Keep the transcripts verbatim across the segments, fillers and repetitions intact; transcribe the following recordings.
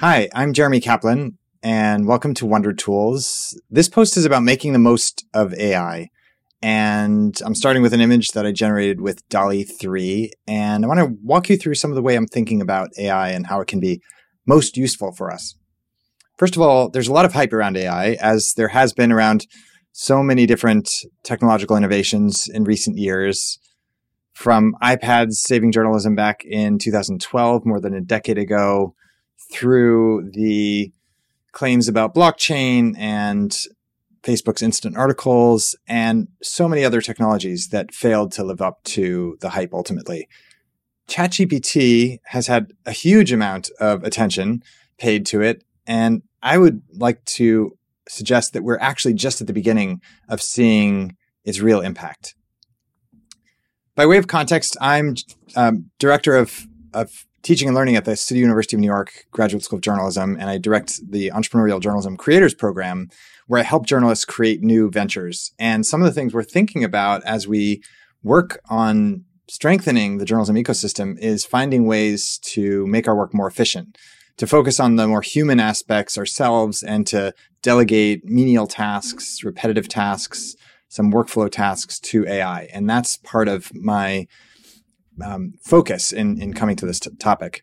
Hi, I'm Jeremy Kaplan, and welcome to Wonder Tools. This post is about making the most of A I, and I'm starting with an image that I generated with DALL-E three, and I want to walk you through some of the way I'm thinking about A I and how it can be most useful for us. First of all, there's a lot of hype around A I, as there has been around so many different technological innovations in recent years, from iPads saving journalism back in two thousand twelve, more than a decade ago, through the claims about blockchain and Facebook's instant articles and so many other technologies that failed to live up to the hype ultimately. ChatGPT has had a huge amount of attention paid to it, and I would like to suggest that we're actually just at the beginning of seeing its real impact. By way of context, I'm um, director of, of teaching and learning at the City University of New York Graduate School of Journalism, and I direct the Entrepreneurial Journalism Creators Program, where I help journalists create new ventures. And some of the things we're thinking about as we work on strengthening the journalism ecosystem is finding ways to make our work more efficient, to focus on the more human aspects ourselves, and to delegate menial tasks, repetitive tasks, some workflow tasks to A I. And that's part of my Um, focus in, in coming to this t- topic.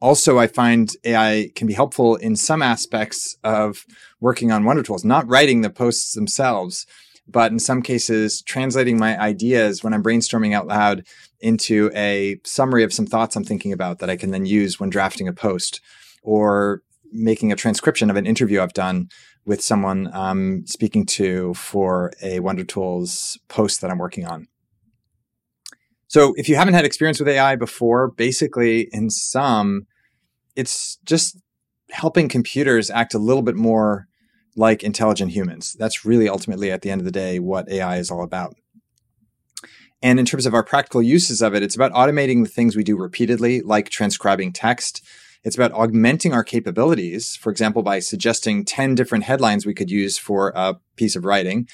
Also, I find A I can be helpful in some aspects of working on Wonder Tools, not writing the posts themselves, but in some cases, translating my ideas when I'm brainstorming out loud into a summary of some thoughts I'm thinking about that I can then use when drafting a post, or making a transcription of an interview I've done with someone I'm speaking to for a Wonder Tools post that I'm working on. So if you haven't had experience with A I before, basically, in sum, it's just helping computers act a little bit more like intelligent humans. That's really ultimately, at the end of the day, what A I is all about. And in terms of our practical uses of it, it's about automating the things we do repeatedly, like transcribing text. It's about augmenting our capabilities, for example, by suggesting ten different headlines we could use for a piece of writing,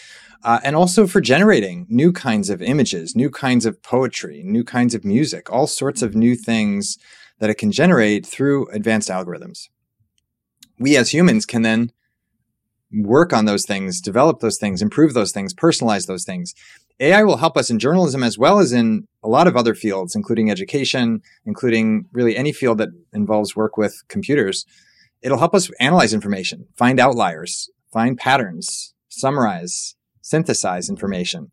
uh, and also for generating new kinds of images, new kinds of poetry, new kinds of music, all sorts of new things that it can generate through advanced algorithms. We as humans can then work on those things, develop those things, improve those things, personalize those things. A I will help us in journalism as well as in a lot of other fields, including education, including really any field that involves work with computers. It'll help us analyze information, find outliers, find patterns, summarize, synthesize information.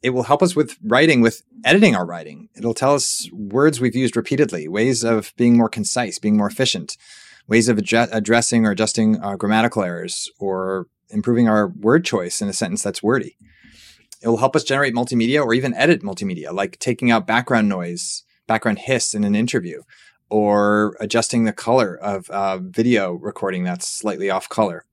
It will help us with writing, with editing our writing. It'll tell us words we've used repeatedly, ways of being more concise, being more efficient, ways of adju- addressing or adjusting uh, grammatical errors, or improving our word choice in a sentence that's wordy. It will help us generate multimedia, or even edit multimedia, like taking out background noise, background hiss in an interview, or adjusting the color of a video recording that's slightly off color.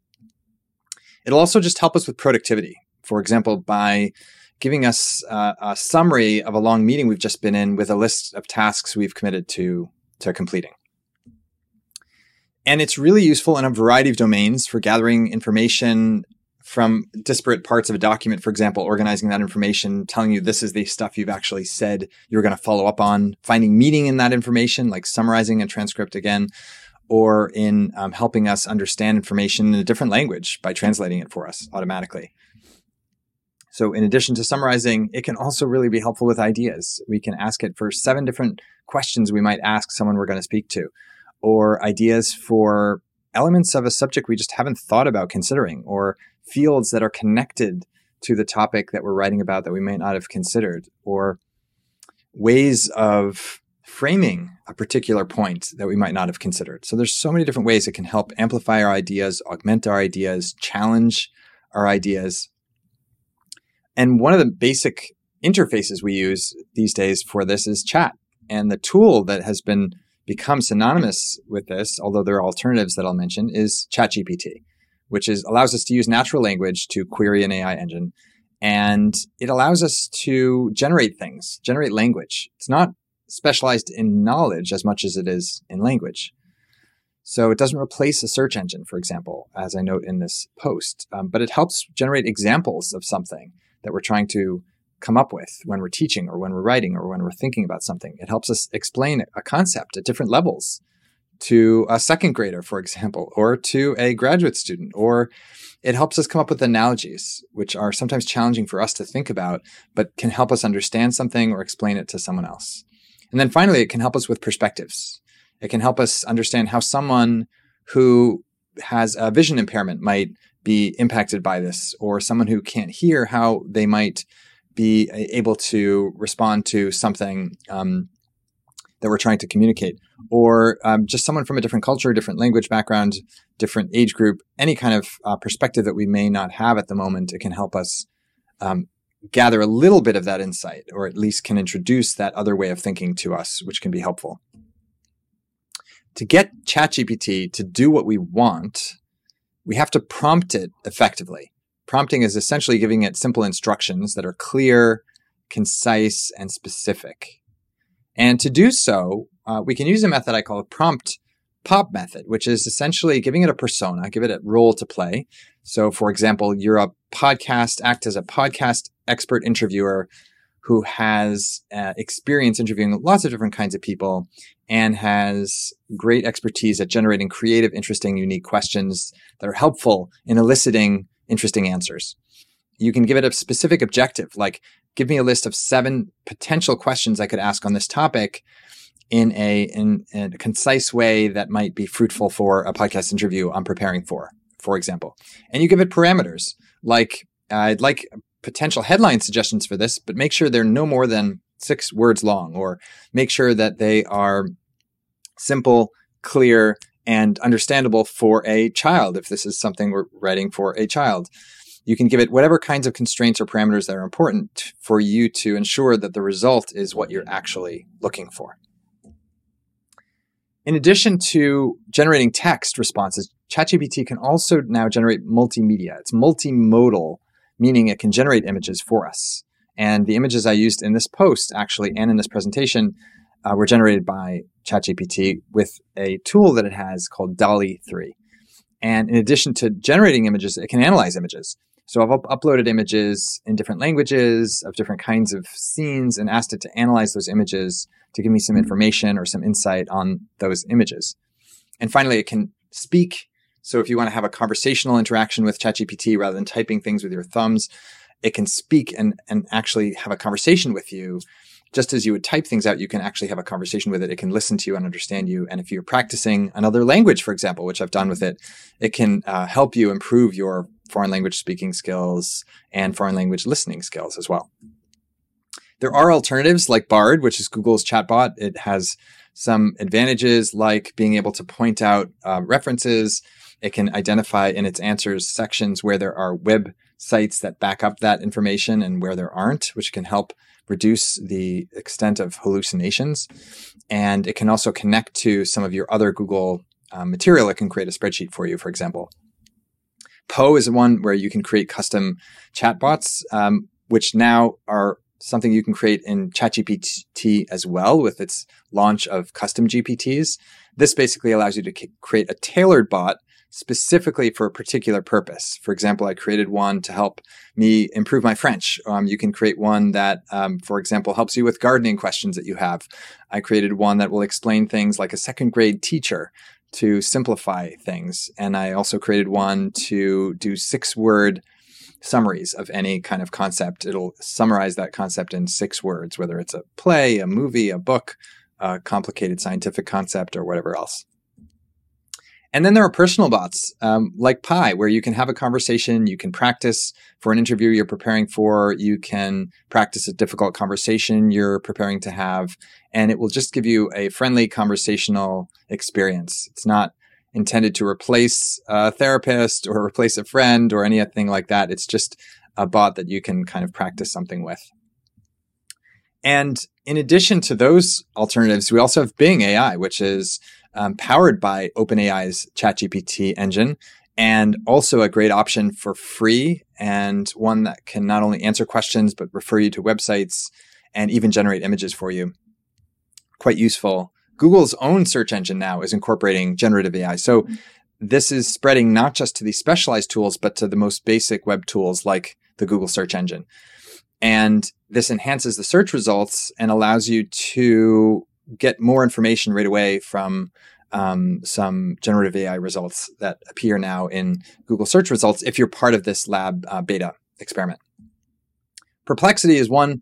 It'll also just help us with productivity, for example, by giving us uh, a summary of a long meeting we've just been in with a list of tasks we've committed to, to completing. And it's really useful in a variety of domains for gathering information from disparate parts of a document, for example, organizing that information, telling you this is the stuff you've actually said you're going to follow up on, finding meaning in that information, like summarizing a transcript again, or in um, helping us understand information in a different language by translating it for us automatically. So in addition to summarizing, it can also really be helpful with ideas. We can ask it for seven different questions we might ask someone we're going to speak to, or ideas for elements of a subject we just haven't thought about considering, or fields that are connected to the topic that we're writing about that we may not have considered, or ways of framing a particular point that we might not have considered. So there's so many different ways it can help amplify our ideas, augment our ideas, challenge our ideas. And one of the basic interfaces we use these days for this is chat. And the tool that has been become synonymous with this, although there are alternatives that I'll mention, is ChatGPT, which is allows us to use natural language to query an A I engine. And it allows us to generate things, generate language. It's not specialized in knowledge as much as it is in language. So it doesn't replace a search engine, for example, as I note in this post, um, but it helps generate examples of something that we're trying to come up with when we're teaching, or when we're writing, or when we're thinking about something. It helps us explain a concept at different levels to a second grader, for example, or to a graduate student, or it helps us come up with analogies, which are sometimes challenging for us to think about, but can help us understand something or explain it to someone else. And then finally, it can help us with perspectives. It can help us understand how someone who has a vision impairment might be impacted by this, or someone who can't hear, how they might be able to respond to something um, that we're trying to communicate, or um, just someone from a different culture, different language background, different age group, any kind of uh, perspective that we may not have at the moment. It can help us um, gather a little bit of that insight, or at least can introduce that other way of thinking to us, which can be helpful. To get ChatGPT to do what we want, we have to prompt it effectively. Prompting is essentially giving it simple instructions that are clear, concise, and specific. And to do so, uh, we can use a method I call a prompt pop method, which is essentially giving it a persona, give it a role to play. So for example, you're a podcast, act as a podcast expert interviewer who has uh, experience interviewing lots of different kinds of people and has great expertise at generating creative, interesting, unique questions that are helpful in eliciting interesting answers. You can give it a specific objective, like give me a list of seven potential questions I could ask on this topic in a, in, in a concise way that might be fruitful for a podcast interview I'm preparing for, for example. And you give it parameters, like uh, I'd like potential headline suggestions for this, but make sure they're no more than six words long, or make sure that they are simple, clear, and understandable for a child, if this is something we're writing for a child. You can give it whatever kinds of constraints or parameters that are important for you to ensure that the result is what you're actually looking for. In addition to generating text responses, ChatGPT can also now generate multimedia. It's multimodal, meaning it can generate images for us. And the images I used in this post, actually, and in this presentation, uh, were generated by ChatGPT with a tool that it has called DALL-E three. And in addition to generating images, it can analyze images. So I've up- uploaded images in different languages of different kinds of scenes and asked it to analyze those images to give me some information or some insight on those images. And finally, it can speak. So if you want to have a conversational interaction with ChatGPT rather than typing things with your thumbs, it can speak and, and actually have a conversation with you. Just as you would type things out, you can actually have a conversation with it. It can listen to you and understand you. And if you're practicing another language, for example, which I've done with it, it can uh, help you improve your foreign language speaking skills and foreign language listening skills as well. There are alternatives like Bard, which is Google's chatbot. It has some advantages like being able to point out uh, references. It can identify in its answers sections where there are web sites that back up that information and where there aren't, which can help reduce the extent of hallucinations. And it can also connect to some of your other Google um, material. It can create a spreadsheet for you, for example. Poe is one where you can create custom chatbots, um, which now are something you can create in ChatGPT as well with its launch of custom G P Ts. This basically allows you to c- create a tailored bot specifically for a particular purpose. For example, I created one to help me improve my French. Um, you can create one that, um, for example, helps you with gardening questions that you have. I created one that will explain things like a second grade teacher to simplify things. And I also created one to do six word summaries of any kind of concept. It'll summarize that concept in six words, whether it's a play, a movie, a book, a complicated scientific concept, or whatever else. And then there are personal bots um, like Pi, where you can have a conversation, you can practice for an interview you're preparing for, you can practice a difficult conversation you're preparing to have, and it will just give you a friendly conversational experience. It's not intended to replace a therapist or replace a friend or anything like that. It's just a bot that you can kind of practice something with. And in addition to those alternatives, we also have Bing A I, which is um, powered by OpenAI's ChatGPT engine, and also a great option for free, and one that can not only answer questions, but refer you to websites and even generate images for you. Quite useful. Google's own search engine now is incorporating generative A I. So this is spreading not just to these specialized tools, but to the most basic web tools like the Google search engine. And this enhances the search results and allows you to get more information right away from um, some generative A I results that appear now in Google search results if you're part of this lab uh, beta experiment. Perplexity is one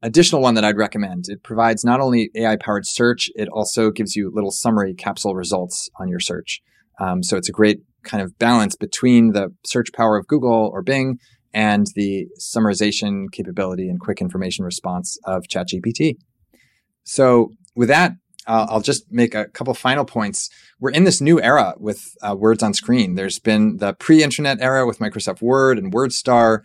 additional one that I'd recommend. It provides not only A I-powered search, it also gives you little summary capsule results on your search. Um, so it's a great kind of balance between the search power of Google or Bing and the summarization capability and quick information response of ChatGPT. So with that, uh, I'll just make a couple final points. We're in this new era with uh, words on screen. There's been the pre-internet era with Microsoft Word and WordStar,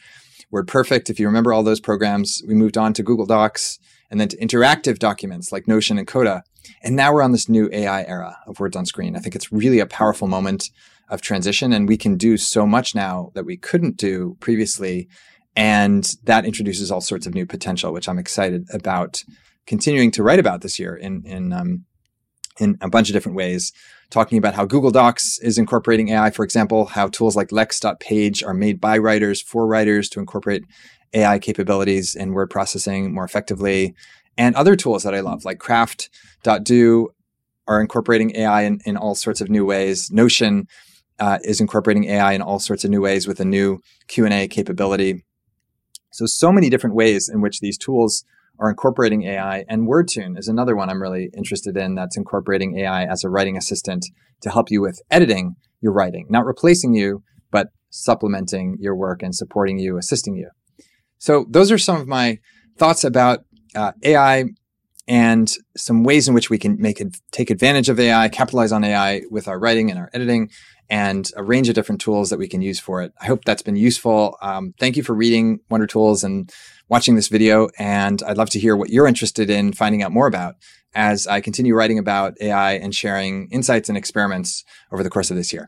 WordPerfect, if you remember all those programs. We moved on to Google Docs and then to interactive documents like Notion and Coda. And now we're on this new A I era of words on screen. I think it's really a powerful moment of transition, and we can do so much now that we couldn't do previously. And that introduces all sorts of new potential, which I'm excited about continuing to write about this year in, in, um, in a bunch of different ways, talking about how Google Docs is incorporating A I, for example, how tools like Lex.page are made by writers for writers to incorporate A I capabilities in word processing more effectively, and other tools that I love like craft dot do are incorporating A I in, in all sorts of new ways. Notion uh, is incorporating A I in all sorts of new ways with a new Q and A capability. So, so many different ways in which these tools are incorporating A I, and WordTune is another one I'm really interested in that's incorporating A I as a writing assistant to help you with editing your writing, not replacing you, but supplementing your work and supporting you, assisting you. So those are some of my thoughts about uh, A I and some ways in which we can make it, take advantage of A I, capitalize on A I with our writing and our editing, and a range of different tools that we can use for it. I hope that's been useful. Um, thank you for reading Wonder Tools and watching this video, and I'd love to hear what you're interested in finding out more about as I continue writing about A I and sharing insights and experiments over the course of this year.